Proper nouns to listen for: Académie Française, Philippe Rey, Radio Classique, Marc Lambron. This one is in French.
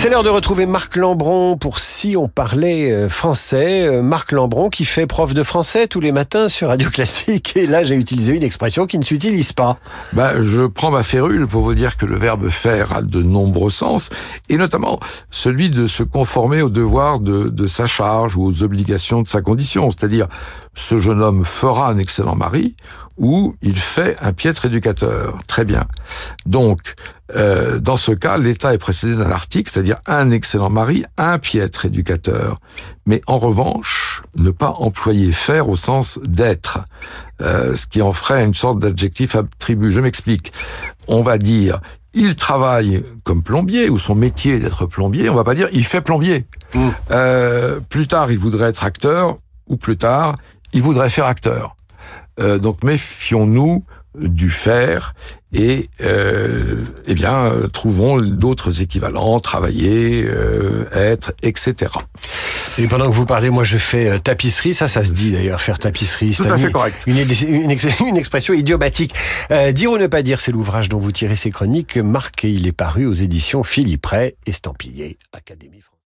C'est l'heure de retrouver Marc Lambron pour Si on parlait français. Marc Lambron qui fait prof de français tous les matins sur Radio Classique. Et là, j'ai utilisé une expression qui ne s'utilise pas. Je prends ma férule pour vous dire que le verbe faire a de nombreux sens, et notamment celui de se conformer aux devoirs de sa charge ou aux obligations de sa condition. C'est-à-dire, ce jeune homme fera un excellent mari ou il fait un piètre éducateur. Très bien. Donc, dans ce cas, l'État est précédé d'un article, c'est-à-dire un excellent mari, un piètre éducateur. Mais en revanche, ne pas employer faire au sens d'être, ce qui en ferait une sorte d'adjectif attribut. Je m'explique. On va dire, il travaille comme plombier, ou son métier est d'être plombier, on va pas dire, il fait plombier. Plus tard, il voudrait être acteur, ou plus tard, il voudrait faire acteur. Donc méfions-nous du faire et trouvons d'autres équivalents, travailler, être, etc. Et pendant que vous parlez, moi je fais tapisserie, ça se dit d'ailleurs, faire tapisserie. Tout à fait correct. Une expression idiomatique. Dire ou ne pas dire, c'est l'ouvrage dont vous tirez ces chroniques, Marc, et il est paru aux éditions Philippe Rey, estampillé Académie Française.